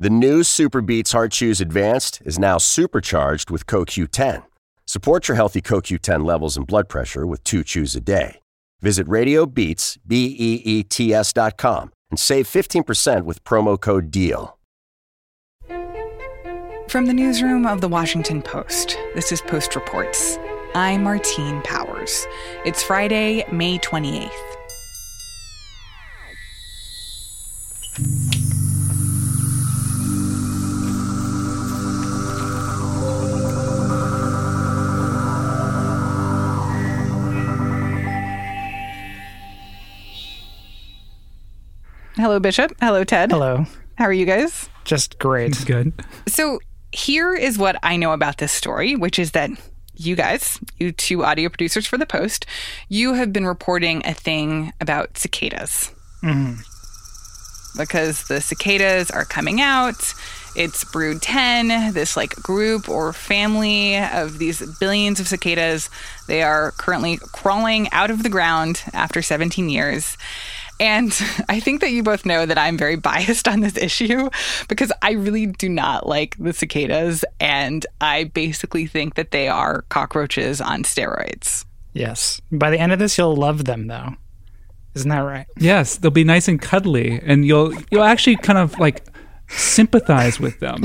The new SuperBeats Heart Chews Advanced is now supercharged with CoQ10. Support your healthy CoQ10 levels and blood pressure with 2 chews a day. Visit RadioBeats, BEETS.com and save 15% with promo code DEAL. From the newsroom of The Washington Post, this is Post Reports. I'm Martine Powers. It's Friday, May 28th. Hello, Bishop. Hello, Ted. Hello. How are you guys? Just great. Good. So here is what I know about this story, which is that you guys, you two audio producers for The Post, you have been reporting a thing about cicadas. Mm-hmm. Because the cicadas are coming out. It's Brood 10, this like group or family of these billions of cicadas. They are currently crawling out of the ground after 17 years. And I think that you both know that I'm very biased on this issue because I really do not like the cicadas. And I basically think that they are cockroaches on steroids. Yes. By the end of this, you'll love them, though. Isn't that right? Yes. They'll be nice and cuddly. And you'll actually kind of like sympathize with them.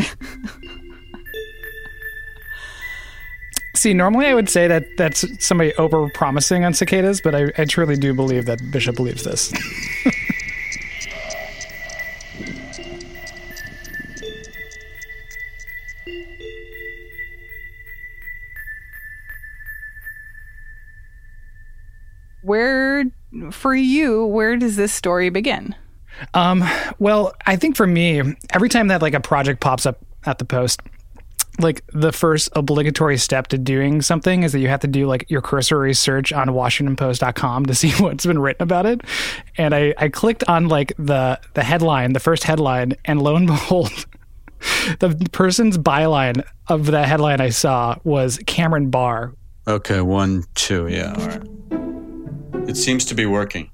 See, normally I would say that that's somebody over-promising on cicadas, but I truly do believe that Bishop believes this. Where, for you, where does this story begin? Well, I think for me, every time that like a project pops up at the Post, like the first obligatory step to doing something is that you have to do like your cursory search on WashingtonPost.com to see what's been written about it. And I clicked on like the headline, the first headline, and lo and behold, the person's byline of the headline I saw was Cameron Barr. Okay, 1, 2, yeah, all right. It seems to be working.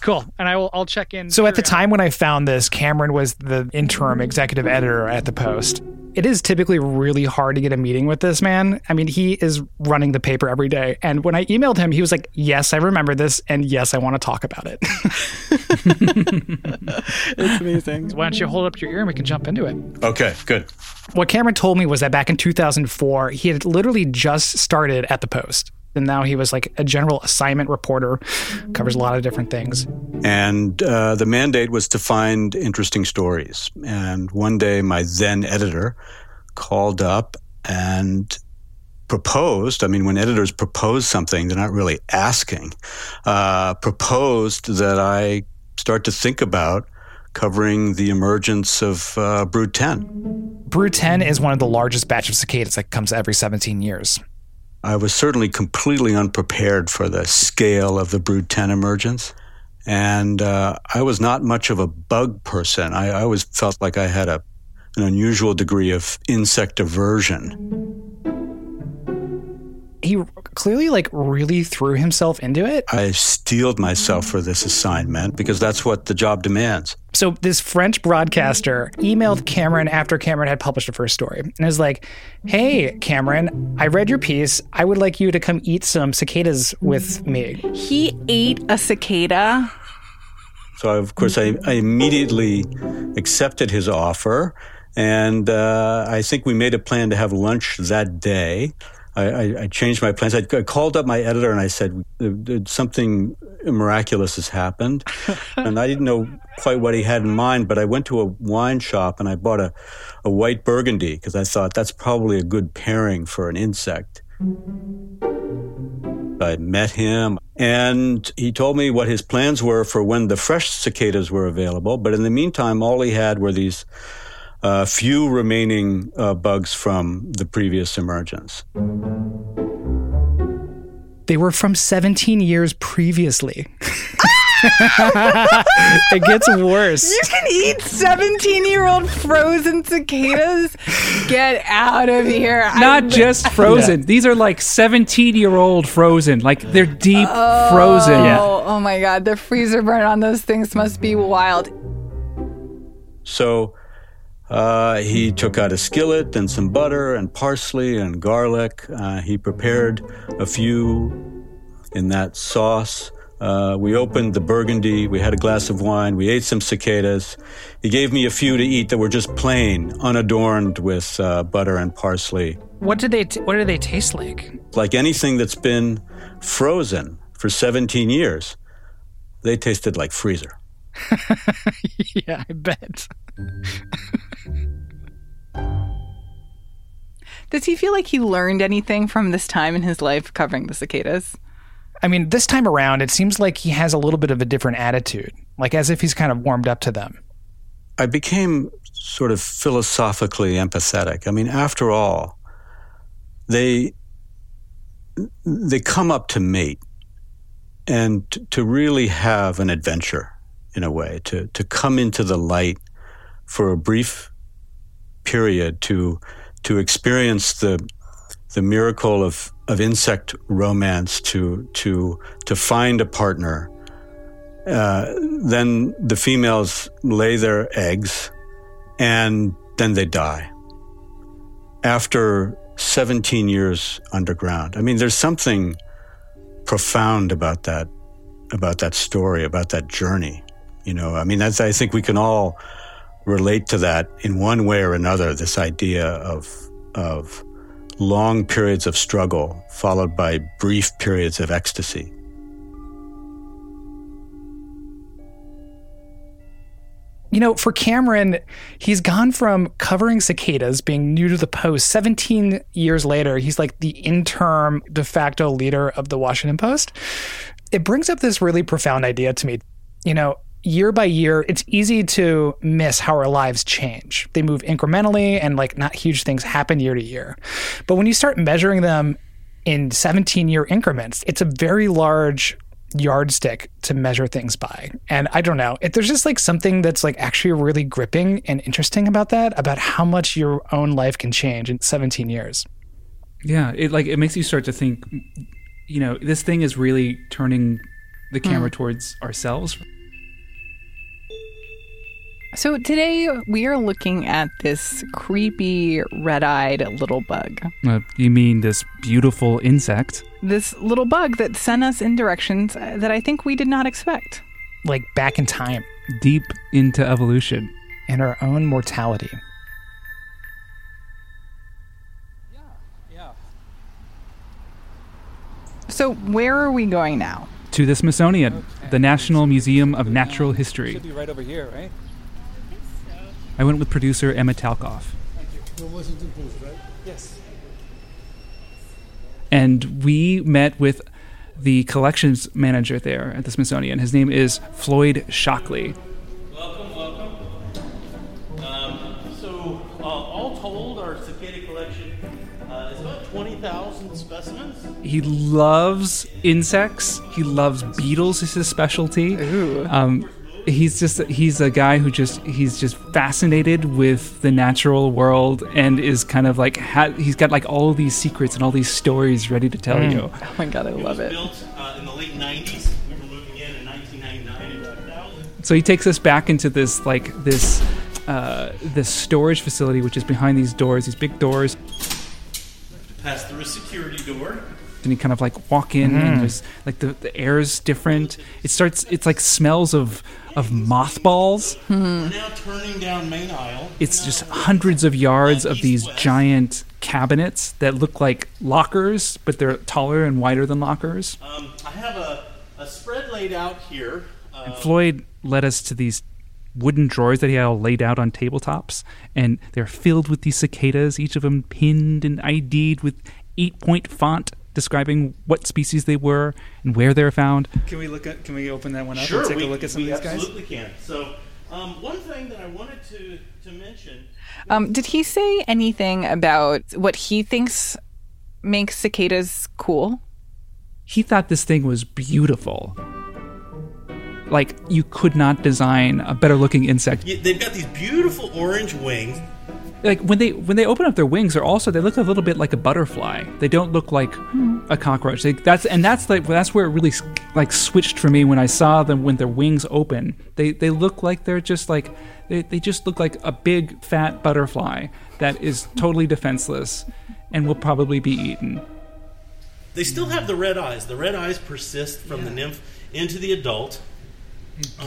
Cool. And I'll check in. So at the time when I found this, Cameron was the interim executive editor at the Post. It is typically really hard to get a meeting with this man. I mean, he is running the paper every day. And when I emailed him, he was like, yes, I remember this. And yes, I want to talk about it. It's amazing. Why don't you hold up your ear and we can jump into it? Okay, good. What Cameron told me was that back in 2004, he had literally just started at the Post. And now he was like a general assignment reporter, covers a lot of different things. And the mandate was to find interesting stories. And one day my then editor called up and proposed, I mean, when editors propose something, they're not really asking, proposed that I start to think about covering the emergence of Brood 10. Brood 10 is one of the largest batch of cicadas that comes every 17 years. I was certainly completely unprepared for the scale of the Brood 10 emergence. And I was not much of a bug person. I always felt like I had an unusual degree of insect aversion. He clearly like really threw himself into it. I steeled myself for this assignment because that's what the job demands. So this French broadcaster emailed Cameron after Cameron had published the first story and is like, hey, Cameron, I read your piece. I would like you to come eat some cicadas with me. He ate a cicada. So, of course, I immediately accepted his offer. And I think we made a plan to have lunch that day. I changed my plans. I called up my editor and I said, something miraculous has happened. And I didn't know quite what he had in mind, but I went to a wine shop and I bought a white Burgundy because I thought that's probably a good pairing for an insect. I met him and he told me what his plans were for when the fresh cicadas were available. But in the meantime, all he had were these few remaining bugs from the previous emergence. They were from 17 years previously. It gets worse. You can eat 17-year-old frozen cicadas? Get out of here. Not just frozen. Yeah. These are like 17-year-old frozen. Like they're deep frozen. Yeah. Oh my God. The freezer burn on those things must be wild. So He took out a skillet and some butter and parsley and garlic. He prepared a few in that sauce. We opened the Burgundy. We had a glass of wine. We ate some cicadas. He gave me a few to eat that were just plain, unadorned with butter and parsley. What do they taste like? Like anything that's been frozen for 17 years, they tasted like freezer. Yeah, I bet. Does he feel like he learned anything from this time in his life covering the cicadas? I mean, this time around, it seems like he has a little bit of a different attitude, like as if he's kind of warmed up to them. I became sort of philosophically empathetic. I mean, after all, they come up to mate and to really have an adventure, in a way, to come into the light for a brief period, to experience the miracle of insect romance, to find a partner. Then the females lay their eggs, and then they die. After 17 years underground. I mean, there's something profound about that story, about that journey. You know, I mean, I think we can all relate to that in one way or another, this idea of long periods of struggle followed by brief periods of ecstasy. You know, for Cameron, he's gone from covering cicadas, being new to the post. 17 years later, he's like the interim de facto leader of the Washington Post. It brings up this really profound idea to me. You know, year by year, it's easy to miss how our lives change. They move incrementally and like not huge things happen year to year. But when you start measuring them in 17-year increments, it's a very large yardstick to measure things by. And I don't know, there's just like something that's like actually really gripping and interesting about that, about how much your own life can change in 17 years. Yeah, it makes you start to think, you know, this thing is really turning the camera towards ourselves. So today we are looking at this creepy, red-eyed little bug. You mean this beautiful insect? This little bug that sent us in directions that I think we did not expect. Like back in time. Deep into evolution. And our own mortality. Yeah, yeah. So where are we going now? To the Smithsonian, okay. The National Museum of Natural History. Should be right over here, right? I went with producer Emma Talkoff. Thank you. Well, wasn't it Booth, right? Yes. And we met with the collections manager there at the Smithsonian. His name is Floyd Shockley. Welcome. So all told, our cicada collection is about 20,000 specimens. He loves insects. He loves beetles. It's his specialty. Ooh. He's a guy who he's just fascinated with the natural world and is kind of like, he's got like all of these secrets and all these stories ready to tell you. Oh my God, I love it. It was built in the late 90s. We were moving in 1999 and 2000. So he takes us back into this storage facility, which is behind these doors, these big doors. Pass through a security door. And you kind of like walk in and there's like the air is different. It's like smells of mothballs. We're now turning down main aisle. It's just hundreds of yards of these giant cabinets that look like lockers, but they're taller and wider than lockers. I have a spread laid out here. And Floyd led us to these wooden drawers that he had all laid out on tabletops, and they're filled with these cicadas, each of them pinned and ID'd with 8-point font, describing what species they were and where they were found. Can we open that one up and take a look at some of these guys? Sure, we absolutely can. So one thing that I wanted to mention... did he say anything about what he thinks makes cicadas cool? He thought this thing was beautiful. Like, you could not design a better-looking insect. Yeah, they've got these beautiful orange wings. Like when they open up their wings, they look a little bit like a butterfly. They don't look like a cockroach. That's where it really like switched for me when I saw them, when their wings open. They look like they're just like They just look like a big, fat butterfly that is totally defenseless and will probably be eaten. They still have the red eyes. The red eyes persist from the nymph into the adult.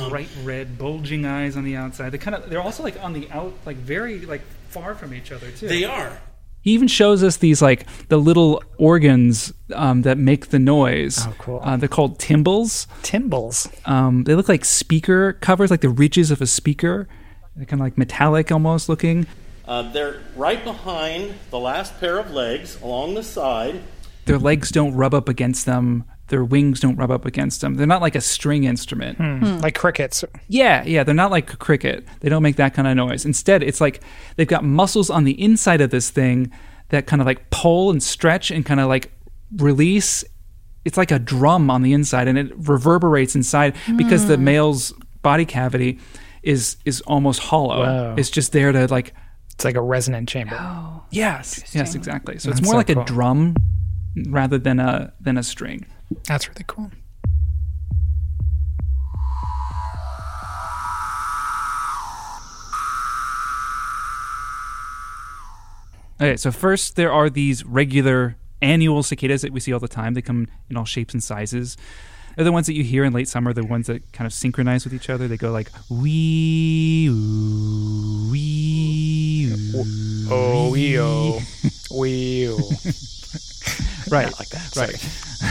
Bright red, bulging eyes on the outside. They're also like on the out, like very like far from each other too. They are. He even shows us these like the little organs that make the noise. Oh, cool! They're called tymbals. Tymbals. They look like speaker covers, like the ridges of a speaker. They're kind of like metallic, almost looking. They're right behind the last pair of legs along the side. Their legs don't rub up against them. Their wings don't rub up against them. They're not like a string instrument. Like crickets. Yeah, they're not like a cricket. They don't make that kind of noise. Instead, it's like they've got muscles on the inside of this thing that kind of like pull and stretch and kind of like release. It's like a drum on the inside, and it reverberates inside because the male's body cavity is almost hollow. Whoa. It's just there to like... It's like a resonant chamber. Oh, yes, exactly. So that's it's more so like cool. a drum rather than a string. That's really cool. Okay, so first there are these regular annual cicadas that we see all the time. They come in all shapes and sizes. They're the ones that you hear in late summer, the ones that kind of synchronize with each other. They go like, wee, ooh, wee, ooh, oh, wee, oh, wee, oh. Right. Not like that. Right. It's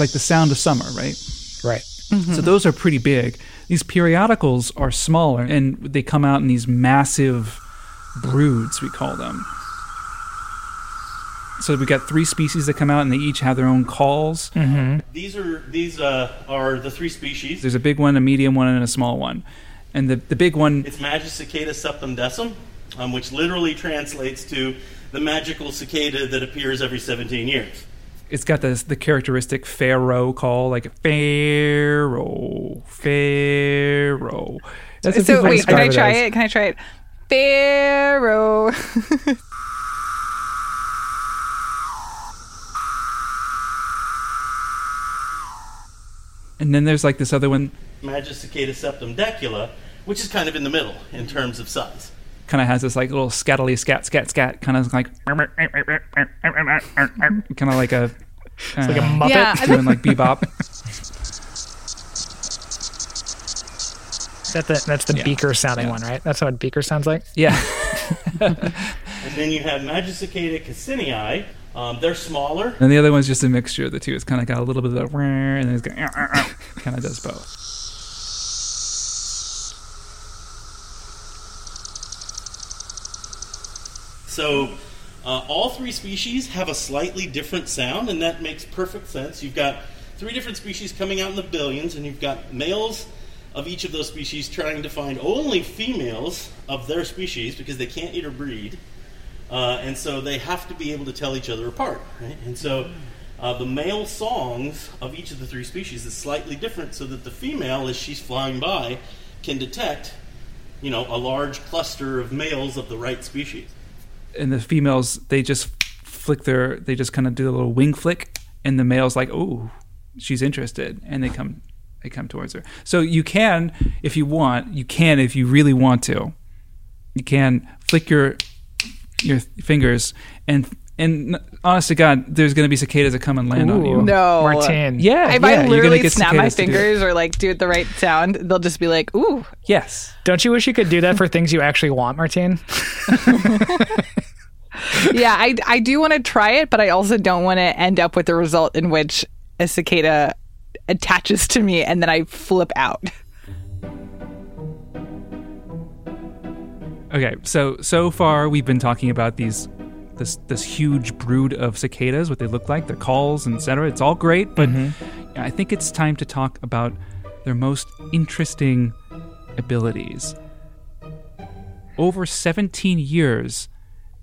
like the sound of summer, right? Right. Mm-hmm. So those are pretty big. These periodicals are smaller, and they come out in these massive broods, we call them. So we've got three species that come out, and they each have their own calls. Mm-hmm. These are the three species. There's a big one, a medium one, and a small one. And the big one... It's Magicicada septendecim. Which literally translates to the magical cicada that appears every 17 years. It's got the characteristic pharaoh call, like pharaoh. That's so wait, can I try it? Can I try it? Pharaoh. And then there's like this other one, Magicicada septendecula, which is kind of in the middle in terms of size. Kind of has this like little scattily scat kind of like kind of like a it's like a Muppet doing like bebop. That's the beaker sounding one, right? That's what beaker sounds like. Yeah. And then you have Magicicada cassinii. They're smaller. And the other one's just a mixture of the two. It's kind of got a little bit of the and then it's got kind of does both. So all three species have a slightly different sound, and that makes perfect sense. You've got three different species coming out in the billions, and you've got males of each of those species trying to find only females of their species because they can't interbreed, and so they have to be able to tell each other apart. Right? And so the male songs of each of the three species is slightly different so that the female, as she's flying by, can detect, you know, a large cluster of males of the right species. And the females, they just kind of do a little wing flick, and the male's like, oh, she's interested, and they come towards her. So you can flick your fingers, and honest to God, there's going to be cicadas that come and land on you. No, Martin. Yeah, if I literally snap my fingers or like do it the right sound, they'll just be like, ooh. Yes. Don't you wish you could do that for things you actually want, Martin? Yeah, I do want to try it, but I also don't want to end up with the result in which a cicada attaches to me and then I flip out. Okay, so far we've been talking about this huge brood of cicadas, what they look like, their calls, etc. It's all great, but I think it's time to talk about their most interesting abilities. Over 17 years,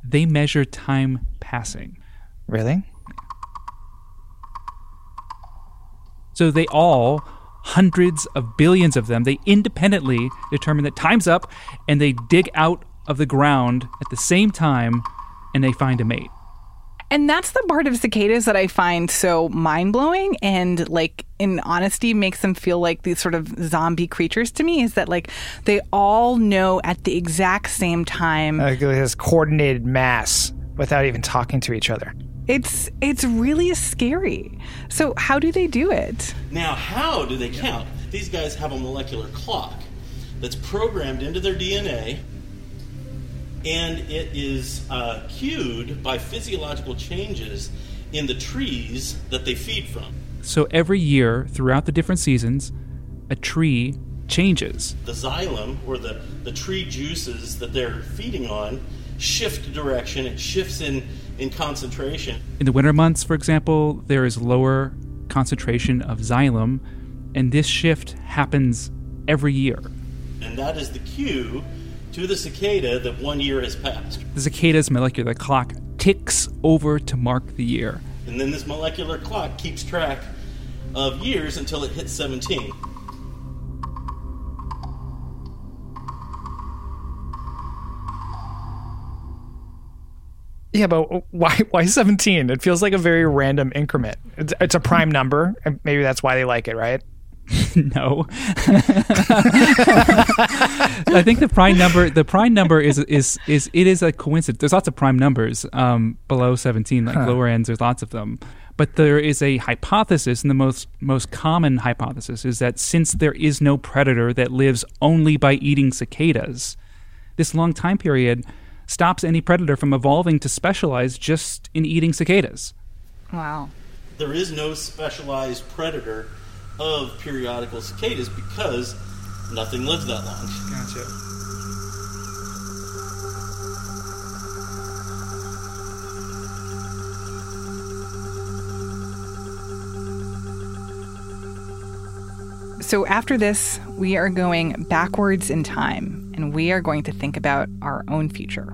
they measure time passing. Really? So they all, hundreds of billions of them, they independently determine that time's up, and they dig out of the ground at the same time, and they find a mate. And that's the part of cicadas that I find so mind-blowing and, like, in honesty, makes them feel like these sort of zombie creatures to me, is that, like, they all know at the exact same time. Like this coordinated mass without even talking to each other. It's really scary. So how do they do it? Now, how do they count? These guys have a molecular clock that's programmed into their DNA, and it is cued by physiological changes in the trees that they feed from. So every year, throughout the different seasons, a tree changes. The xylem, or the tree juices that they're feeding on, shift direction. It shifts in concentration. In the winter months, for example, there is lower concentration of xylem, and this shift happens every year. And that is the cue to the cicada that 1 year has passed. The cicada's molecular clock ticks over to mark the year. And then this molecular clock keeps track of years until it hits 17. Yeah, but why 17? It feels like a very random increment. It's a prime number, and maybe that's why they like it, right? No. I think the prime number is it is a coincidence. There's lots of prime numbers below 17, like lower ends. There's lots of them, but there is a hypothesis, and the most common hypothesis is that since there is no predator that lives only by eating cicadas, this long time period stops any predator from evolving to specialize just in eating cicadas. Wow. There is no specialized predator of periodical cicadas because nothing lives that long. Gotcha. So after this, we are going backwards in time, and we are going to think about our own future.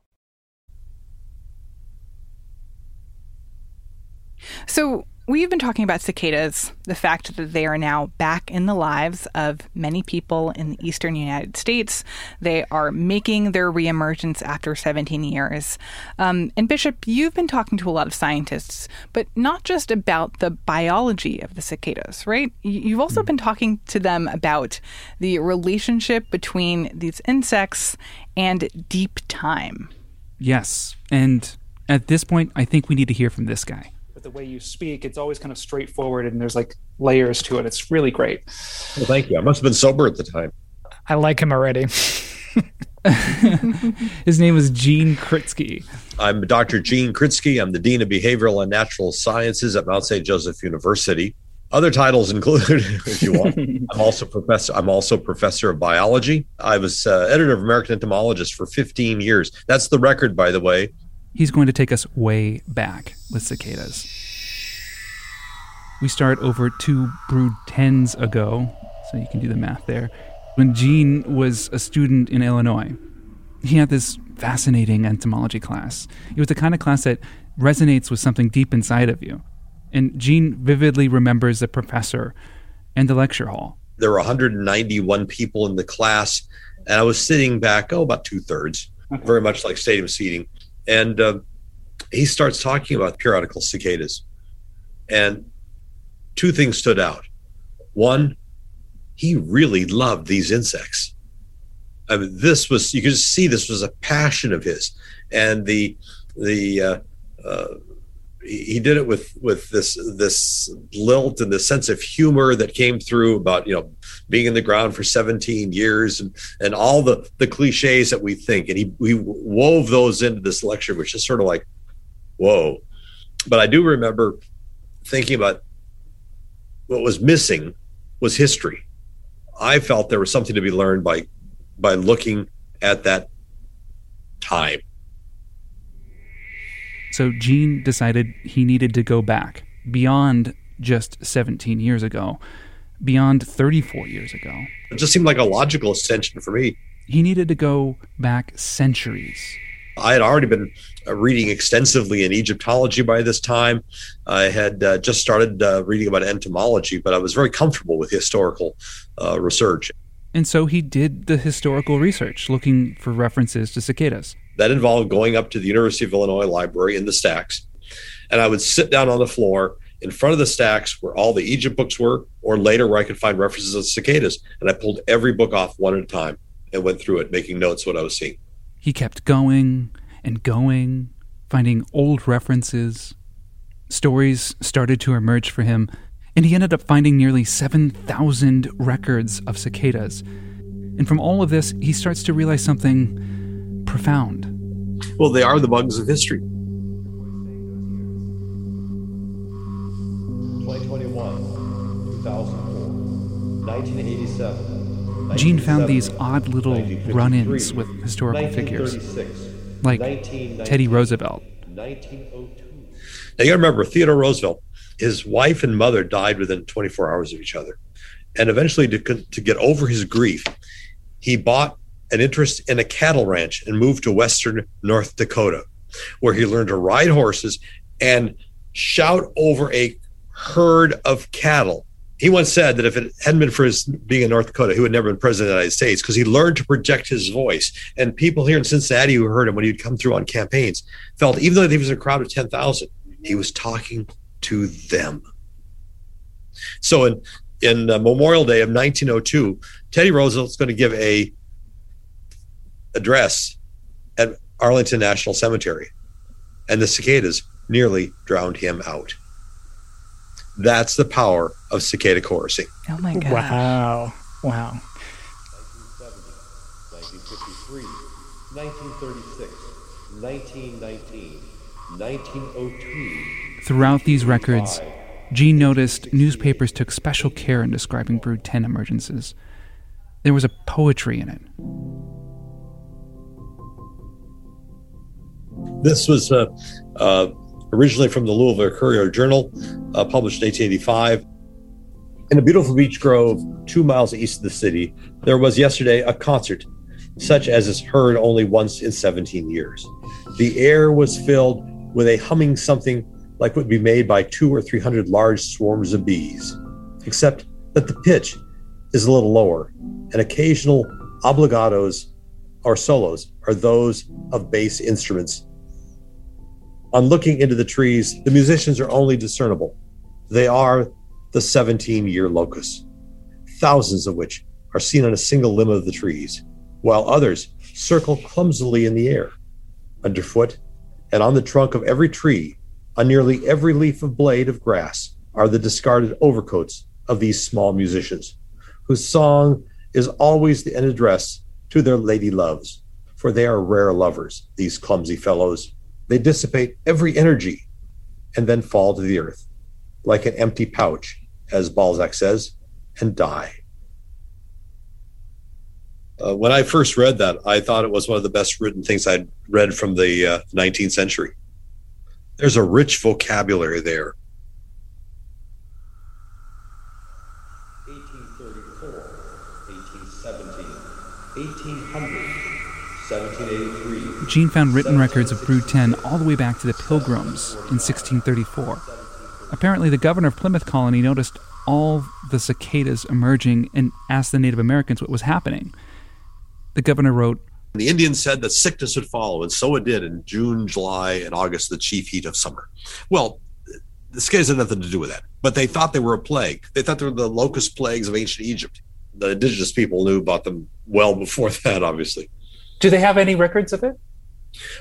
So we've been talking about cicadas, the fact that they are now back in the lives of many people in the eastern United States. They are making their reemergence after 17 years. And Bishop, you've been talking to a lot of scientists, but not just about the biology of the cicadas, right? You've also been talking to them about the relationship between these insects and deep time. Yes. And at this point, I think we need to hear from this guy. The way you speak, it's always kind of straightforward, and there's like layers to it. It's really great. Well, thank you. I must have been sober at the time. I like him already. His name is Gene Kritsky. I'm Dr. Gene Kritsky. I'm the Dean of Behavioral and Natural Sciences at Mount St. Joseph University. Other titles include, if you want. I'm also professor of biology. I was editor of American Entomologist for 15 years. That's the record, by the way. He's going to take us way back with cicadas. We start over 2 brood tens ago, so you can do the math there, when Gene was a student in Illinois. He had this fascinating entomology class. It was the kind of class that resonates with something deep inside of you. And Gene vividly remembers the professor and the lecture hall. There were 191 people in the class, and I was sitting back, about 2/3, very much like stadium seating. And he starts talking about periodical cicadas. And 2 things stood out. 1, he really loved these insects. I mean, you could see this was a passion of his. And he did it with this lilt and this sense of humor that came through about, being in the ground for 17 years and all the cliches that we think. And he wove those into this lecture, which is sort of like, whoa. But I do remember thinking about what was missing was history. I felt there was something to be learned by looking at that time. So Gene decided he needed to go back beyond just 17 years ago, beyond 34 years ago. It just seemed like a logical extension for me. He needed to go back centuries. I had already been reading extensively in Egyptology by this time. I had just started reading about entomology, but I was very comfortable with historical research. And so he did the historical research, looking for references to cicadas. That involved going up to the University of Illinois library in the stacks. And I would sit down on the floor in front of the stacks where all the Egypt books were, or later where I could find references of cicadas. And I pulled every book off one at a time and went through it, making notes of what I was seeing. He kept going and going, finding old references. Stories started to emerge for him, and he ended up finding nearly 7,000 records of cicadas. And from all of this, he starts to realize something profound. Well, they are the bugs of history. 2021, 2004, 1987. Gene found these odd little run-ins with historical figures, like Teddy Roosevelt. Now you got to remember, Theodore Roosevelt, his wife and mother died within 24 hours of each other. And eventually, to get over his grief, he bought an interest in a cattle ranch and moved to western North Dakota, where he learned to ride horses and shout over a herd of cattle. He once said that if it hadn't been for his being in North Dakota, he would never have been president of the United States, because he learned to project his voice. And people here in Cincinnati who heard him when he'd come through on campaigns felt, even though he was in a crowd of 10,000, he was talking to them. So in Memorial Day of 1902, Teddy Roosevelt's going to give a address at Arlington National Cemetery. And the cicadas nearly drowned him out. That's the power of cicada chorusing. Oh, my gosh. Wow. Wow. 1970, 1953, 1936, 1919, 1902. Throughout these records, Gene noticed newspapers took special care in describing Brood 10 emergences. There was a poetry in it. This was originally from the Louisville Courier Journal, published in 1885. In a beautiful beech grove 2 miles east of the city, there was yesterday a concert, such as is heard only once in 17 years. The air was filled with a humming something like what would be made by 200 or 300 large swarms of bees, except that the pitch is a little lower, and occasional obligatos or solos are those of bass instruments. On looking into the trees, the musicians are only discernible. They are the 17-year locust, thousands of which are seen on a single limb of the trees, while others circle clumsily in the air. Underfoot and on the trunk of every tree, on nearly every leaf of blade of grass, are the discarded overcoats of these small musicians, whose song is always an address to their lady loves, for they are rare lovers, these clumsy fellows. They dissipate every energy and then fall to the earth like an empty pouch, as Balzac says, and die. When I first read that, I thought it was one of the best written things I'd read from the 19th century. There's a rich vocabulary there. 1834, 1817, 1800. Gene found written records of Brood 10 all the way back to the Pilgrims in 1634. Apparently, the governor of Plymouth Colony noticed all the cicadas emerging and asked the Native Americans what was happening. The governor wrote, "The Indians said that sickness would follow, and so it did in June, July, and August, the chief heat of summer." Well, the cicadas had nothing to do with that, but they thought they were a plague. They thought they were the locust plagues of ancient Egypt. The indigenous people knew about them well before that, obviously. Do they have any records of it?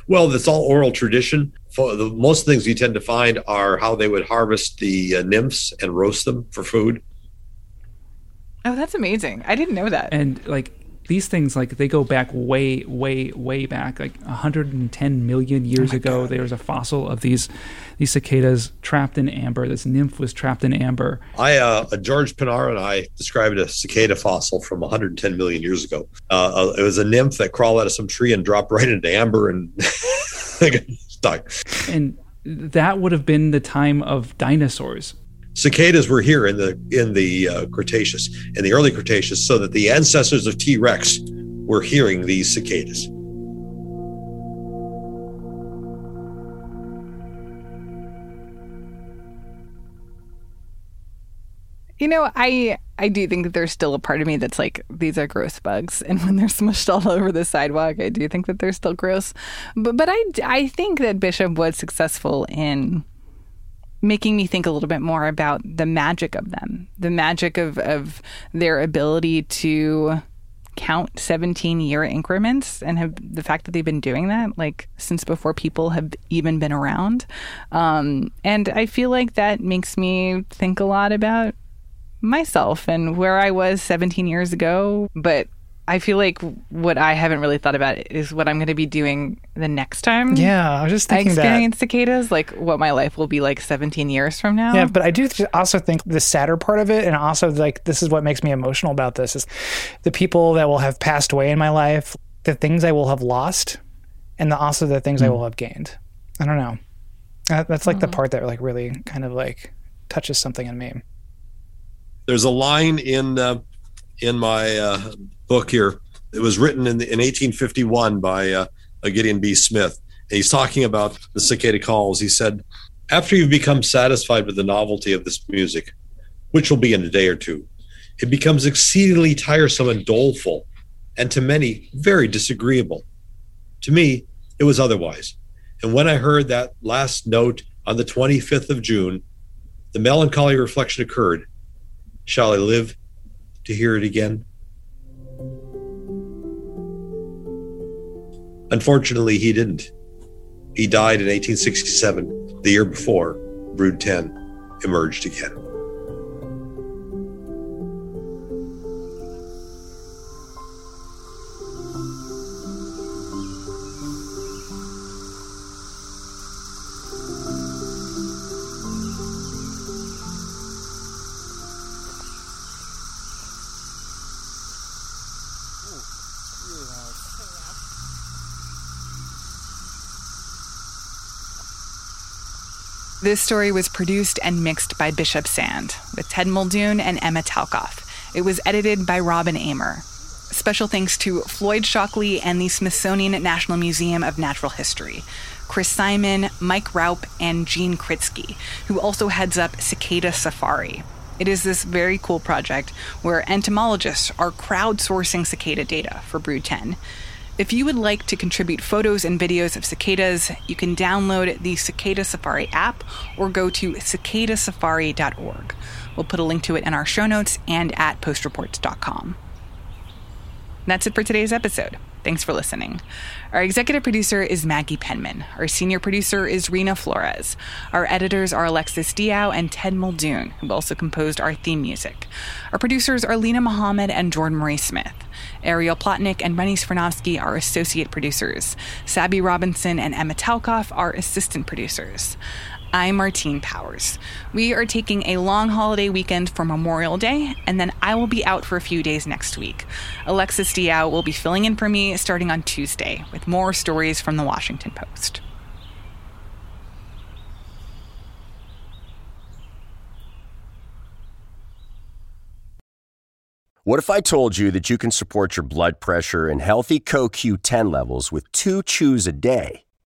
Well, it's all oral tradition. Most things you tend to find are how they would harvest the nymphs and roast them for food. Oh, that's amazing. I didn't know that. And like these things, like, they go back way, way, way back, like 110 million years ago. God. There was a fossil of these cicadas trapped in amber. This nymph was trapped in amber. George Pinar and I described a cicada fossil from 110 million years ago. It was a nymph that crawled out of some tree and dropped right into amber and got stuck. And that would have been the time of dinosaurs. Cicadas were here in the Cretaceous, in the early Cretaceous, so that the ancestors of T. rex were hearing these cicadas. You know, I do think that there's still a part of me that's like, these are gross bugs. And when they're smushed all over the sidewalk, I do think that they're still gross. But I think that Bishop was successful in making me think a little bit more about the magic of them, the magic of their ability to count 17-year increments, and have the fact that they've been doing that like since before people have even been around. And I feel like that makes me think a lot about myself and where I was 17 years ago. But I feel like what I haven't really thought about is what I'm going to be doing the next time. Yeah, I was just thinking that. I experience cicadas, like what my life will be like 17 years from now. Yeah, but I do also think the sadder part of it, and also like this is what makes me emotional about this, is the people that will have passed away in my life, the things I will have lost, and also the things I will have gained. I don't know. That's like the part that like really kind of like touches something in me. There's a line in my book here. It was written in 1851 by Gideon B. Smith. And he's talking about the cicada calls. He said, after you've become satisfied with the novelty of this music, which will be in a day or two, it becomes exceedingly tiresome and doleful, and to many, very disagreeable. To me, it was otherwise. And when I heard that last note on the 25th of June, the melancholy reflection occurred, shall I live to hear it again? Unfortunately, he didn't. He died in 1867, the year before Brood 10 emerged again. This story was produced and mixed by Bishop Sand, with Ted Muldoon and Emma Talkoff. It was edited by Robin Amer. Special thanks to Floyd Shockley and the Smithsonian National Museum of Natural History, Chris Simon, Mike Raup, and Gene Kritsky, who also heads up Cicada Safari. It is this very cool project where entomologists are crowdsourcing cicada data for Brood 10. If you would like to contribute photos and videos of cicadas, you can download the Cicada Safari app or go to cicadasafari.org. We'll put a link to it in our show notes and at postreports.com. That's it for today's episode. Thanks for listening. Our executive producer is Maggie Penman. Our senior producer is Rena Flores. Our editors are Alexis Diao and Ted Muldoon, who also composed our theme music. Our producers are Lena Mohammed and Jordan Marie Smith. Ariel Plotnick and Renny Svernovsky are associate producers. Sabi Robinson and Emma Talkoff are assistant producers. I'm Martine Powers. We are taking a long holiday weekend for Memorial Day, and then I will be out for a few days next week. Alexis Diao will be filling in for me starting on Tuesday with more stories from the Washington Post. What if I told you that you can support your blood pressure and healthy CoQ10 levels with 2 chews a day?